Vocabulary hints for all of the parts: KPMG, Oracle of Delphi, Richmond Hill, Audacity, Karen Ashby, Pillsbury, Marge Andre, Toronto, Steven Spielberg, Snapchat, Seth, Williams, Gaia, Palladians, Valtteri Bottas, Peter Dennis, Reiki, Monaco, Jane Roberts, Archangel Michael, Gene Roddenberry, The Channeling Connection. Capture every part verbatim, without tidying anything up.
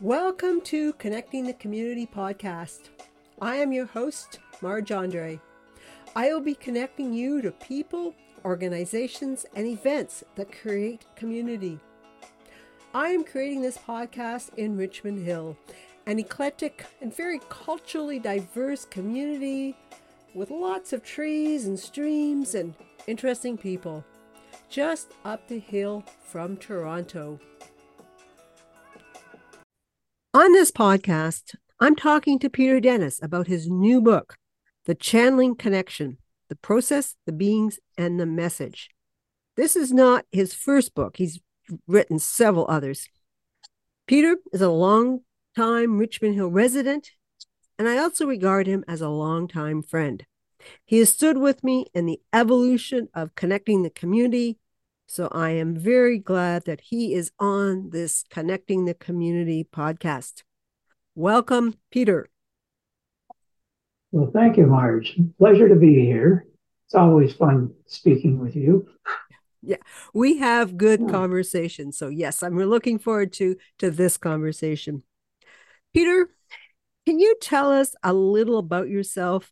Welcome to Connecting the Community podcast. I am your host, Marge Andre. I will be connecting you to people, organizations, and events that create community. I am creating this podcast in Richmond Hill, an eclectic and very culturally diverse community with lots of trees and streams and interesting people, just up the hill from Toronto. On this podcast, I'm talking to Peter Dennis about his new book, The Channeling Connection, The Process, the Beings, and the Message. This is not his first book. He's written several others. Peter is a long-time Richmond Hill resident, and I also regard him as a long-time friend. He has stood with me in the evolution of connecting the community, so I am very glad that he is on this Connecting the Community podcast. Welcome, Peter. Well, thank you, Marge. Pleasure to be here. It's always fun speaking with you. Yeah, we have good yeah. conversations. So yes, I'm looking forward to, to this conversation. Peter, can you tell us a little about yourself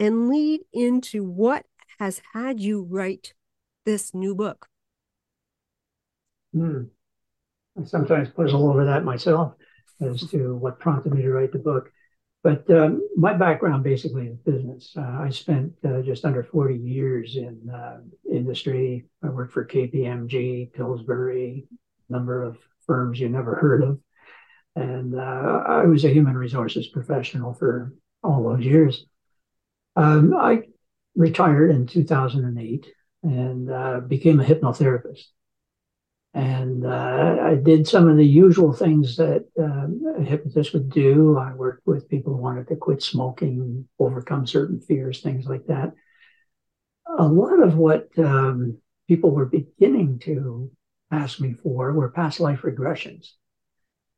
and lead into what has had you write this new book? Hmm. I sometimes puzzle over that myself as to what prompted me to write the book. But um, my background basically is business. Uh, I spent uh, just under forty years in uh, industry. I worked for K P M G, Pillsbury, a number of firms you never heard of. And uh, I was a human resources professional for all those years. Um, I retired in two thousand eight and uh, became a hypnotherapist. And uh, I did some of the usual things that um, a hypnotist would do. I worked with people who wanted to quit smoking, overcome certain fears, things like that. A lot of what um, people were beginning to ask me for were past life regressions.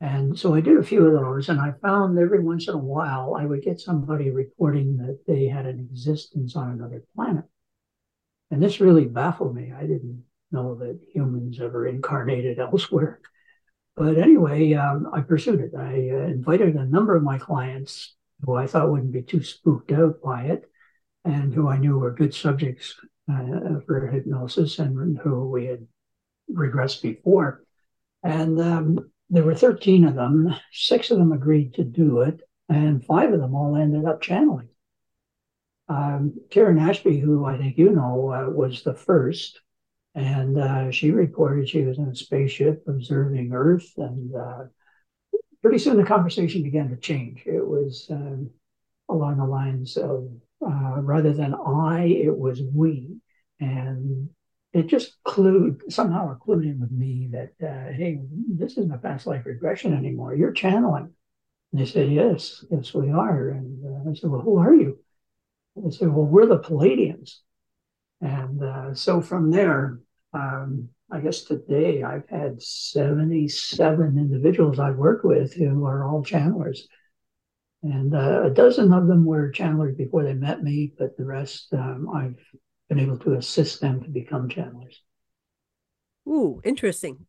And so I did a few of those, and I found every once in a while I would get somebody reporting that they had an existence on another planet. And this really baffled me. I didn't know that humans ever incarnated elsewhere. But anyway, um, I pursued it. I uh, invited a number of my clients who I thought wouldn't be too spooked out by it and who I knew were good subjects uh, for hypnosis and who we had regressed before. And um, there were thirteen of them. Six of them agreed to do it, and five of them all ended up channeling. Um, Karen Ashby, who I think you know, uh, was the first. And uh, she reported she was in a spaceship observing Earth. And uh, pretty soon the conversation began to change. It was um, along the lines of uh, rather than I, it was we. And it just clued, somehow clued in with me that, uh, hey, this isn't a past life regression anymore. You're channeling. And they said, yes, yes, we are. And uh, I said, well, who are you? And they said, well, we're the Palladians. And uh, so from there, um, I guess today I've had seventy-seven individuals I've worked with who are all channelers. And uh, a dozen of them were channelers before they met me, but the rest um, I've been able to assist them to become channelers. Ooh, interesting.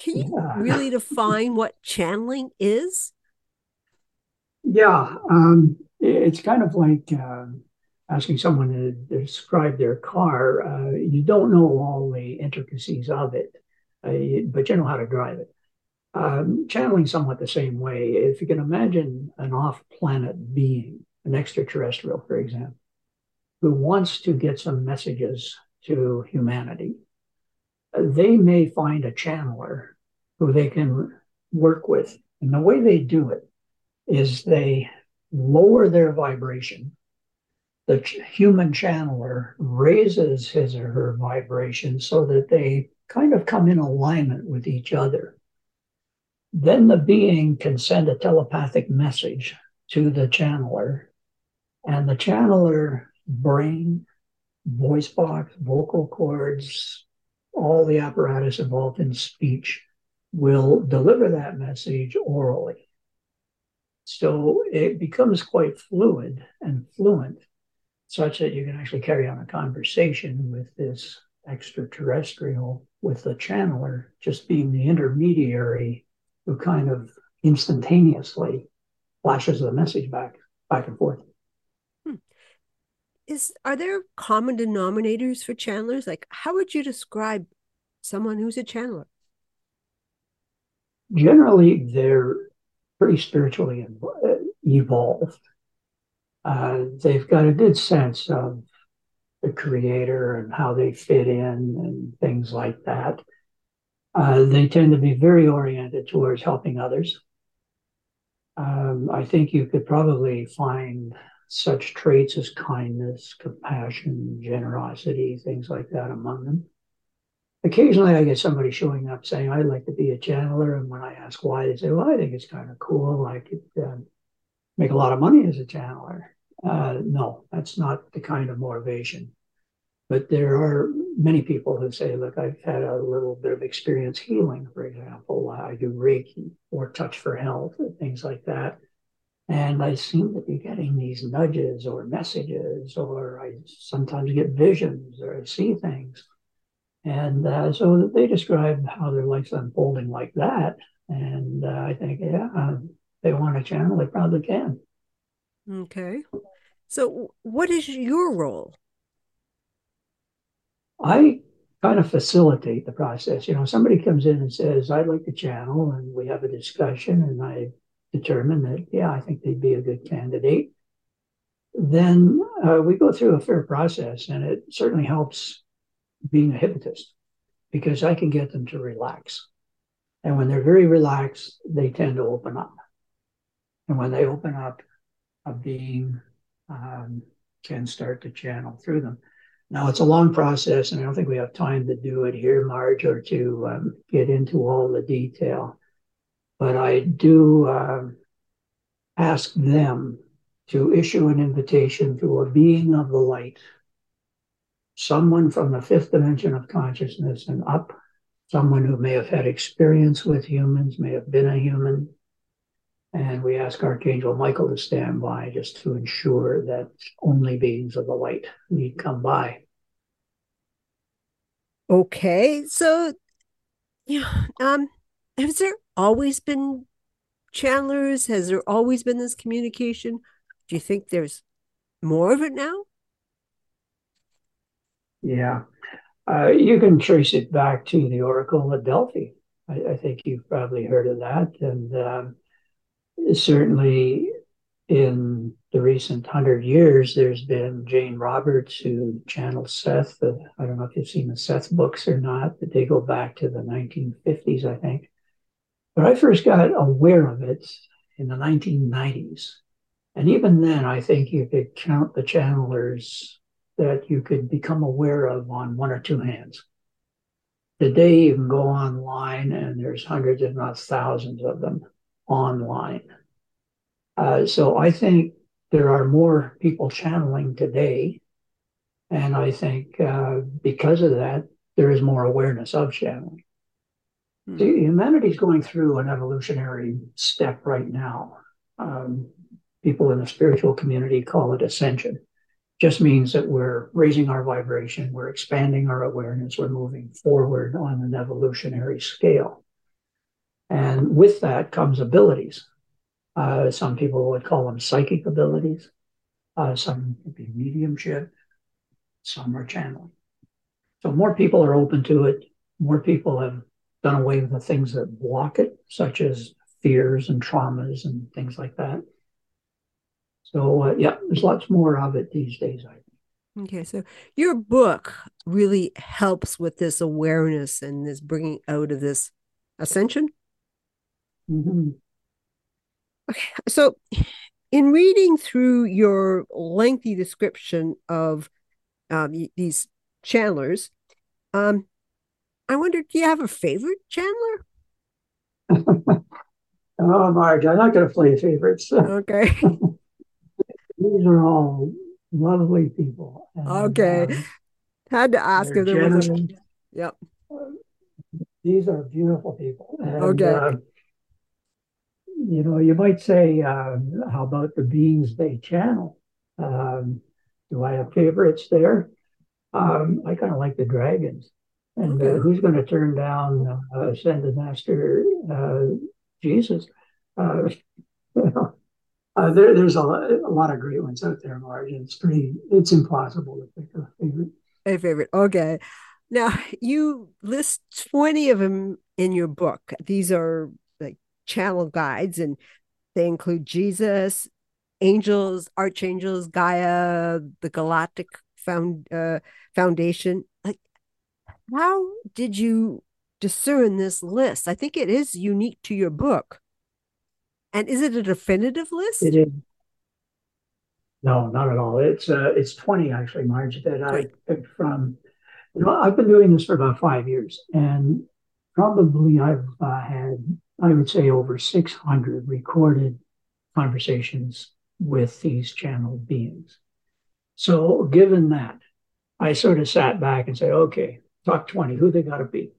Can you yeah. really define what channeling is? Yeah, um, it's kind of like... Uh, asking someone to describe their car, uh, you don't know all the intricacies of it, uh, you, but you know how to drive it. Um, channeling somewhat the same way. If you can imagine an off-planet being, an extraterrestrial, for example, who wants to get some messages to humanity, they may find a channeler who they can work with. And the way they do it is they lower their vibration. The human channeler raises his or her vibration so that they kind of come in alignment with each other. Then the being can send a telepathic message to the channeler, and the channeler brain, voice box, vocal cords, all the apparatus involved in speech will deliver that message orally. So it becomes quite fluid and fluent, such that you can actually carry on a conversation with this extraterrestrial, with the channeler just being the intermediary who kind of instantaneously flashes the message back back and forth. Hmm. Is are there common denominators for channelers? Like, how would you describe someone who's a channeler? Generally, they're pretty spiritually evolved. Uh, they've got a good sense of the creator and how they fit in and things like that. Uh, they tend to be very oriented towards helping others. Um, I think you could probably find such traits as kindness, compassion, generosity, things like that among them. Occasionally I get somebody showing up saying, I'd like to be a channeler. And when I ask why, they say, well, I think it's kind of cool. I could uh, make a lot of money as a channeler. Uh, no, that's not the kind of motivation. But there are many people who say, look, I've had a little bit of experience healing, for example. I do Reiki or Touch for Health and things like that. And I seem to be getting these nudges or messages, or I sometimes get visions or I see things. And uh, so they describe how their life's unfolding like that. And uh, I think, yeah, uh, they want to channel, they probably can. Okay. So what is your role? I kind of facilitate the process. You know, somebody comes in and says, I'd like to channel, and we have a discussion, and I determine that, yeah, I think they'd be a good candidate. Then uh, we go through a fair process, and it certainly helps being a hypnotist, because I can get them to relax. And when they're very relaxed, they tend to open up. And when they open up, a being um, can start to channel through them. Now, it's a long process, and I don't think we have time to do it here, Marge, or to um, get into all the detail. But I do um, ask them to issue an invitation to a being of the light, someone from the fifth dimension of consciousness and up, someone who may have had experience with humans, may have been a human. And we ask Archangel Michael to stand by just to ensure that only beings of the light need come by. Okay, so yeah, um, has there always been channelers? Has there always been this communication? Do you think there's more of it now? Yeah, uh, you can trace it back to the Oracle of Delphi. I, I think you've probably heard of that, and. Um, Certainly, in the recent hundred years, there's been Jane Roberts who channeled Seth. I don't know if you've seen the Seth books or not, but they go back to the nineteen fifties, I think. But I first got aware of it in the nineteen nineties. And even then, I think you could count the channelers that you could become aware of on one or two hands. Today, you can go online and there's hundreds, if not thousands of them. Online. Uh, so I think there are more people channeling today. And I think uh, because of that, there is more awareness of channeling. Mm-hmm. See, humanity's going through an evolutionary step right now. Um, people in the spiritual community call it ascension. Just means that we're raising our vibration, we're expanding our awareness, we're moving forward on an evolutionary scale. And with that comes abilities. Uh, some people would call them psychic abilities. Uh, some would be mediumship. Some are channeling. So more people are open to it. More people have done away with the things that block it, such as fears and traumas and things like that. So, uh, yeah, there's lots more of it these days, I think. Okay, so your book really helps with this awareness and this bringing out of this ascension. Mm-hmm. Okay, so in reading through your lengthy description of um, these channelers, um, I wondered, do you have a favorite channeler? Oh, Marge, I'm not going to play favorites. Okay. These are all lovely people. And, okay. Um, Had to ask if there was a... Yep. These are beautiful people. And, okay. Uh, You know, you might say, uh, how about the beings they channel? Um, do I have favorites there? Um, I kind of like the dragons. And uh, who's going to turn down uh, Ascended Master uh, Jesus? uh, you know, uh, there, there's a lot, a lot of great ones out there, Marge. It's pretty, it's impossible to pick a favorite. A favorite. Okay. Now, you list twenty of them in your book. These are like channel guides, and they include Jesus, angels, archangels, Gaia, the Galactic Found, uh, Foundation. Like, how did you discern this list? I think it is unique to your book. And is it a definitive list? It is. No, not at all. It's uh, it's twenty, actually, Marge, that I picked from. You know, I've been doing this for about five years, and probably I've uh, had, I would say, over six hundred recorded conversations with these channeled beings. So given that, I sort of sat back and said, okay, top twenty, who they got to be?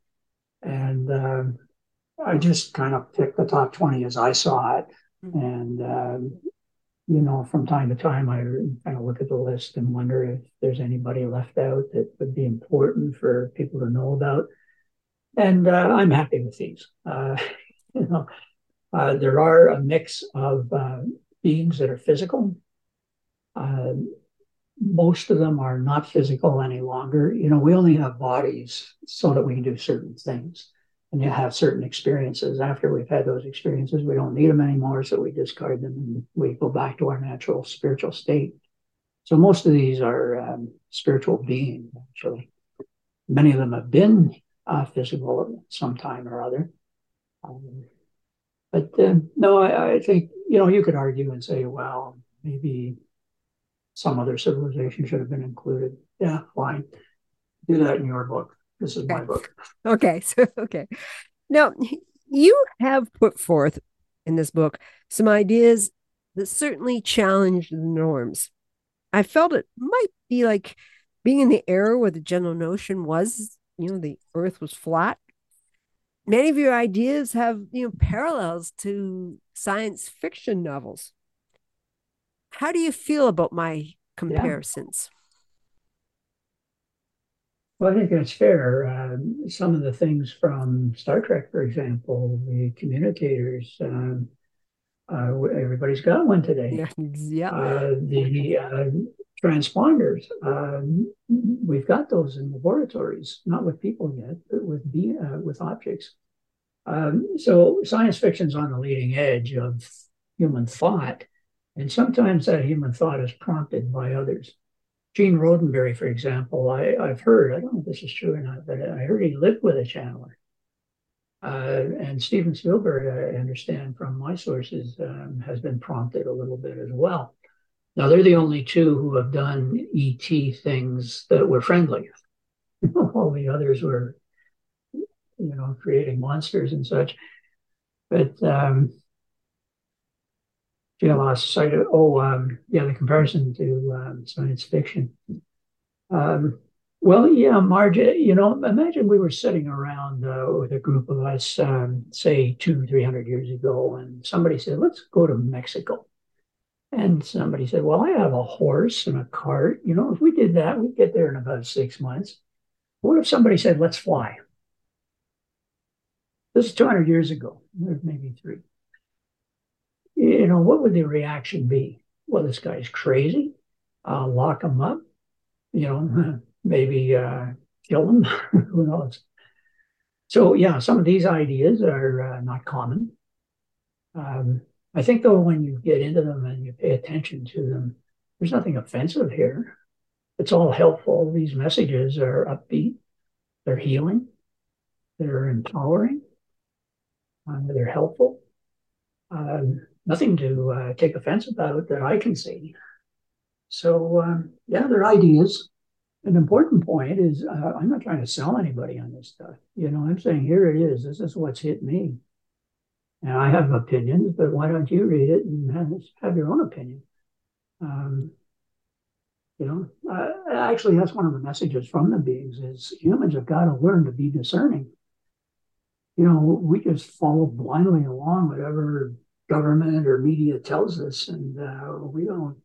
And uh, I just kind of picked the top twenty as I saw it. Mm-hmm. And, uh, you know, from time to time, I kind of look at the list and wonder if there's anybody left out that would be important for people to know about. And uh, I'm happy with these. Uh, you know, uh, there are a mix of uh, beings that are physical. Uh, most of them are not physical any longer. You know, we only have bodies so that we can do certain things and you have certain experiences. After we've had those experiences, we don't need them anymore, so we discard them and we go back to our natural spiritual state. So most of these are um, spiritual beings, actually. Many of them have been uh, physical at some time or other. Um, but uh, no, I, I think, you know, you could argue and say, well, maybe some other civilization should have been included. Yeah, fine. Do that in your book. This is okay. My book. Okay. So, okay. Now, you have put forth in this book some ideas that certainly challenge the norms. I felt it might be like being in the era where the general notion was, you know, the earth was flat. Many of your ideas have, you know, parallels to science fiction novels. How do you feel about my comparisons? Yeah. Well, I think that's fair. Uh, some of the things from Star Trek, for example, the communicators, um, uh, everybody's got one today. Yeah. Uh, the uh, transponders, um, we've got those in laboratories, not with people yet, but with, uh, with objects. Um, so science fiction's on the leading edge of human thought, and sometimes that human thought is prompted by others. Gene Roddenberry, for example, I, I've heard, I don't know if this is true or not, but I heard he lived with a channeler. Uh, and Steven Spielberg, I understand from my sources, um, has been prompted a little bit as well. Now, they're the only two who have done E T things that were friendly. All the others were, you know, creating monsters and such. But um, I lost sight of, oh, um, yeah, the comparison to um, science fiction. Um, well, yeah, Marge, you know, imagine we were sitting around uh, with a group of us, um, say, two, three hundred years ago, and somebody said, let's go to Mexico. And somebody said, well, I have a horse and a cart. You know, if we did that, we'd get there in about six months. What if somebody said, let's fly? This is two hundred years ago, or maybe three. You know, what would the reaction be? Well, this guy's crazy. Uh, lock him up. You know, maybe uh, kill him. Who knows? So, yeah, some of these ideas are uh, not common. Um, I think, though, when you get into them and you pay attention to them, there's nothing offensive here. It's all helpful. These messages are upbeat. They're healing. They're empowering. Uh, they're helpful. Um, nothing to uh, take offense about that I can see. So, um, yeah, they're ideas. An important point is uh, I'm not trying to sell anybody on this stuff. You know, I'm saying, here it is. This is what's hit me. And I have opinions, but why don't you read it and have, have your own opinion? Um, you know, uh, actually, that's one of the messages from the beings is humans have got to learn to be discerning. You know, we just follow blindly along whatever government or media tells us, and uh, we don't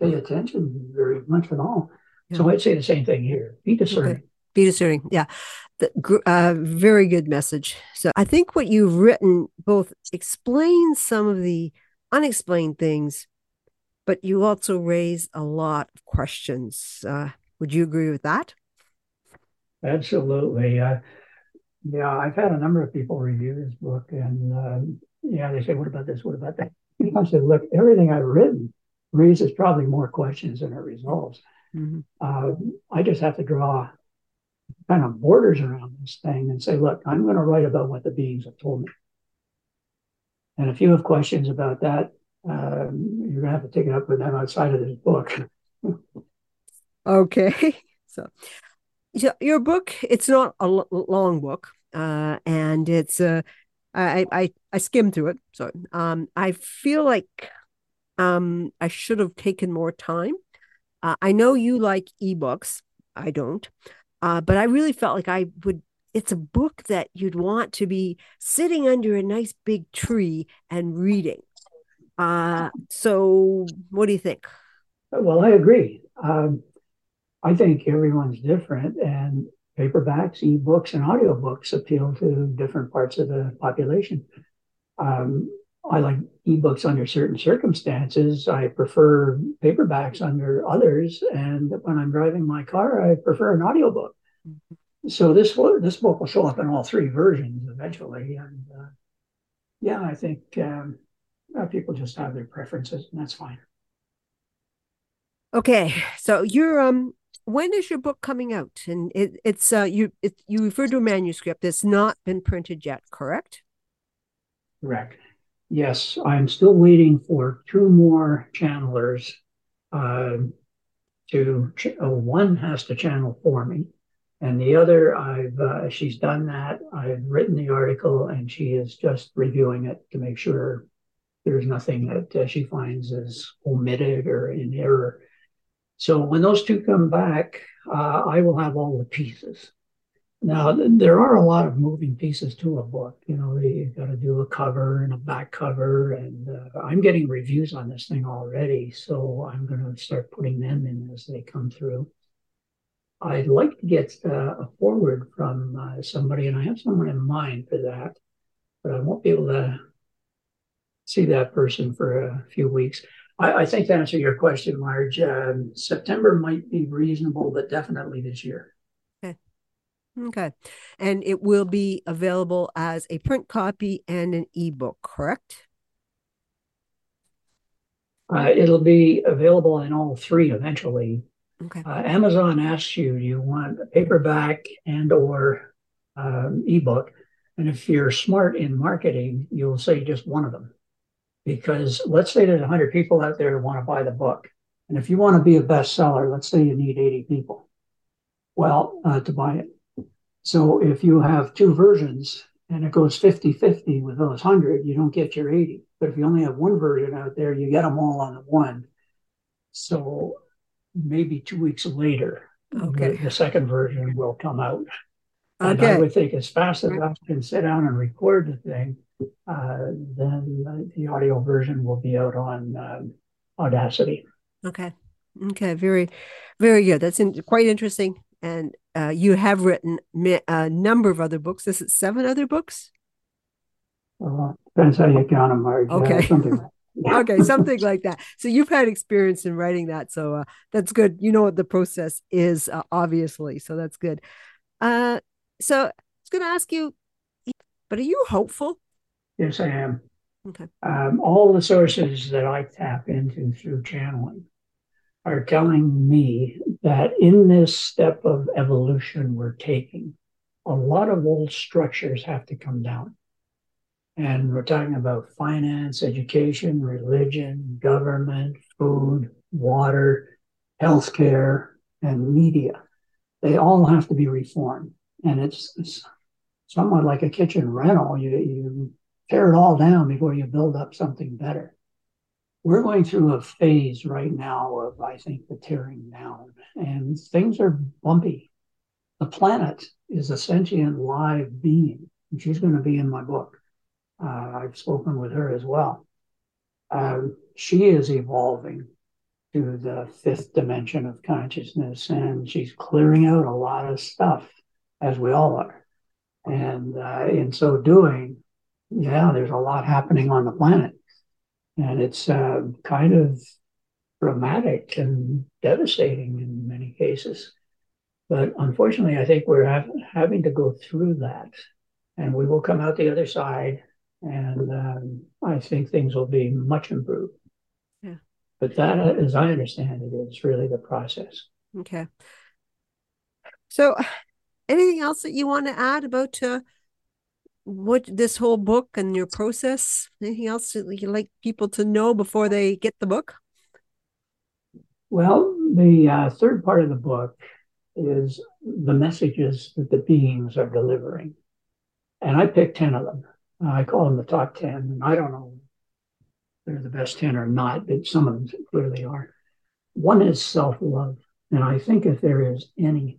pay attention very much at all. Yeah. So I'd say the same thing here. Be discerning. Okay. Peter Searing, yeah. The, uh, very good message. So I think what you've written both explains some of the unexplained things, but you also raise a lot of questions. Uh, would you agree with that? Absolutely. Uh, yeah, I've had a number of people review this book, and um, yeah, they say, "What about this? What about that?" I said, "Look, everything I've written raises probably more questions than it resolves. Mm-hmm. Uh, I just have to draw kind of borders around this thing and say, look, I'm going to write about what the beings have told me. And if you have questions about that, um, you're going to have to take it up with them outside of this book." Okay. So, so your book, it's not a l- long book, uh, and it's, uh, I, I, I skimmed through it. So um, I feel like um, I should have taken more time. Uh, I know you like ebooks. I don't. Uh, but I really felt like I would, it's a book that you'd want to be sitting under a nice big tree and reading. Uh, so what do you think? Well, I agree. Um, I think everyone's different, and paperbacks, ebooks, and audiobooks appeal to different parts of the population. Um, I like ebooks under certain circumstances. I prefer paperbacks under others. And when I'm driving my car, I prefer an audiobook. Mm-hmm. So this this book will show up in all three versions eventually. And uh, yeah, I think um, people just have their preferences, and that's fine. Okay, so you're um, when is your book coming out? And it, it's uh, you it, you referred to a manuscript that's not been printed yet, correct? Correct. Yes, I'm still waiting for two more channelers uh, to, ch- oh, one has to channel for me, and the other, I've uh, she's done that. I've written the article, and she is just reviewing it to make sure there's nothing that uh, she finds is omitted or in error. So when those two come back, uh, I will have all the pieces. Now, there are a lot of moving pieces to a book. You know, you've got to do a cover and a back cover. And uh, I'm getting reviews on this thing already, so I'm going to start putting them in as they come through. I'd like to get uh, a forward from uh, somebody, and I have someone in mind for that, but I won't be able to see that person for a few weeks. I, I think to answer your question, Marge, um, September might be reasonable, but definitely this year. Okay. And it will be available as a print copy and an ebook, correct? Uh, it'll be available in all three eventually. Okay. Uh, Amazon asks you, do you want a paperback and or um, ebook? And if you're smart in marketing, you'll say just one of them. Because let's say there's one hundred people out there who want to buy the book. And if you want to be a bestseller, let's say you need eighty people, well, uh, to buy it. So if you have two versions and it goes fifty-fifty with those one hundred, you don't get your eighty. But if you only have one version out there, you get them all on the one. So maybe two weeks later, okay, the, the second version will come out. And okay. I would think as fast as I can sit down and record the thing, uh, then the audio version will be out on um, Audacity. Okay. Okay. Very, very good. That's in- quite interesting. And uh, you have written a number of other books. Is it seven other books? Uh, depends how you count them, Marge. Okay. Uh, something like that. Okay, something like that. So you've had experience in writing that. So uh, that's good. You know what the process is, uh, obviously. So that's good. Uh, so I was going to ask you, but are you hopeful? Yes, I am. Okay. Um, all the sources that I tap into through channeling are telling me that in this step of evolution we're taking, a lot of old structures have to come down. And we're talking about finance, education, religion, government, food, water, healthcare, and media. They all have to be reformed. And it's, it's somewhat like a kitchen rental. You, you tear it all down before you build up something better. We're going through a phase right now of, I think, the tearing down, and things are bumpy. The planet is a sentient live being, and she's going to be in my book. Uh, I've spoken with her as well. Um, she is evolving. to the fifth dimension of consciousness, and she's clearing out a lot of stuff, as we all are. And uh, in so doing, yeah, there's a lot happening on the planet, and it's uh, kind of dramatic and devastating in many cases. But unfortunately, I think we're ha- having to go through that, and we will come out the other side, and um, I think things will be much improved. Yeah. But that, as I understand it, is really the process. Okay. So anything else that you want to add about uh, what this whole book and your process? Anything else that you'd like people to know before they get the book? Well, the uh, third part of the book is the messages that the beings are delivering. And I picked ten of them. Uh, I call them the top ten. And I don't know if they're the best ten or not, but some of them clearly are. One is self-love. And I think if there is any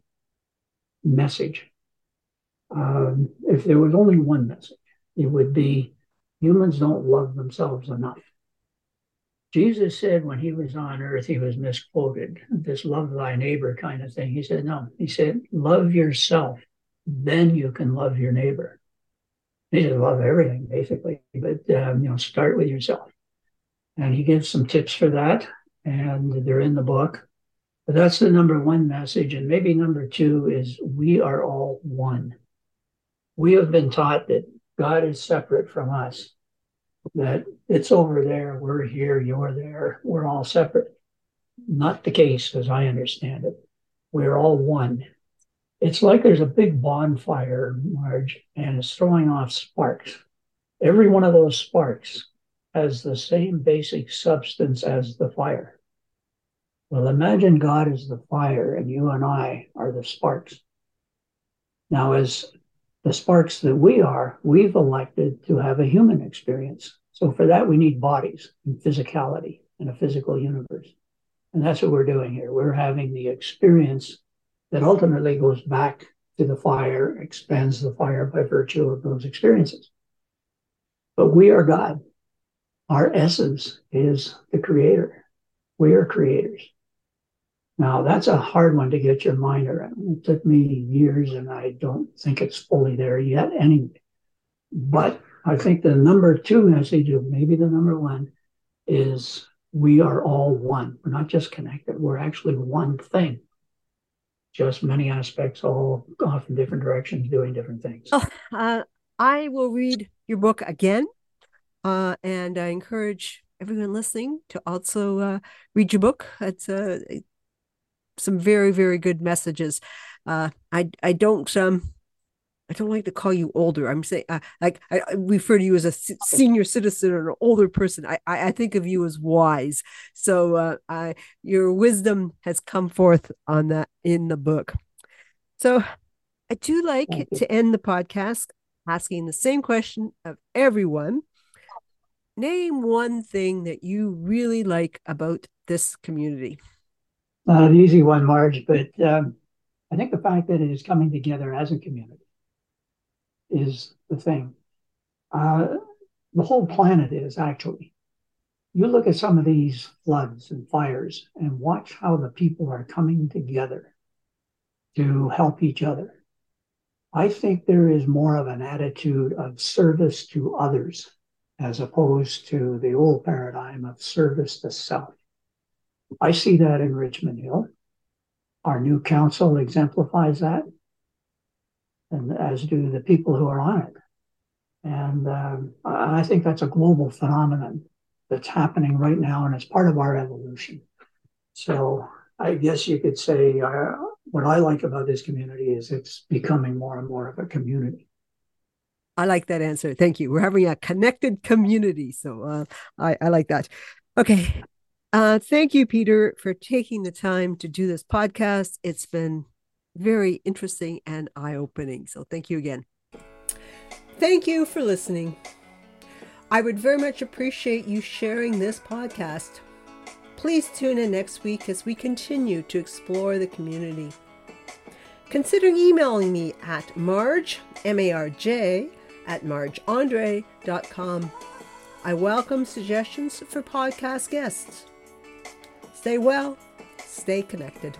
message, um, if there was only one message, it would be humans don't love themselves enough. Jesus said when he was on earth, he was misquoted, this love thy neighbor kind of thing. He said, no, he said, love yourself, then you can love your neighbor. He said, love everything, basically, but um, you know, start with yourself. And he gives some tips for that, and they're in the book. But that's the number one message, and maybe number two is we are all one. We have been taught that God is separate from us, that it's over there, we're here, you're there, we're all separate. Not the case, as I understand it. We're all one. It's like there's a big bonfire, Marge, and it's throwing off sparks. Every one of those sparks has the same basic substance as the fire. Well, imagine God is the fire and you and I are the sparks. Now, as the sparks that we are, we've elected to have a human experience. So for that, we need bodies and physicality and a physical universe. And that's what we're doing here. We're having the experience that ultimately goes back to the fire, expands the fire by virtue of those experiences. But we are God. Our essence is the creator. We are creators. Now, that's a hard one to get your mind around. It took me years, and I don't think it's fully there yet anyway. But I think the number two message, or maybe the number one, is we are all one. We're not just connected. We're actually one thing. Just many aspects, all off in different directions, doing different things. Oh, uh, I will read your book again, uh, and I encourage everyone listening to also uh, read your book. It's a... Uh, some very, very good messages. Uh, I I don't um I don't like to call you older. I'm saying uh, like I, I refer to you as a c- senior citizen or an older person. I, I I think of you as wise. So uh, I your wisdom has come forth on that in the book. So I do like to end the podcast asking the same question of everyone. Name one thing that you really like about this community. Not an easy one, Marge, but um, I think the fact that it is coming together as a community is the thing. Uh, the whole planet is, actually. You look at some of these floods and fires and watch how the people are coming together to help each other. I think there is more of an attitude of service to others as opposed to the old paradigm of service to self. I see that in Richmond Hill. Our new council exemplifies that, and as do the people who are on it. And um, I think that's a global phenomenon that's happening right now, and it's part of our evolution. So I guess you could say uh, what I like about this community is it's becoming more and more of a community. I like that answer. Thank you. We're having a connected community, so uh, I, I like that. Okay. Uh, thank you, Peter, for taking the time to do this podcast. It's been very interesting and eye-opening. So thank you again. Thank you for listening. I would very much appreciate you sharing this podcast. Please tune in next week as we continue to explore the community. Consider emailing me at Marge, M A R J, at marge andre dot com. I welcome suggestions for podcast guests. Stay well, stay connected.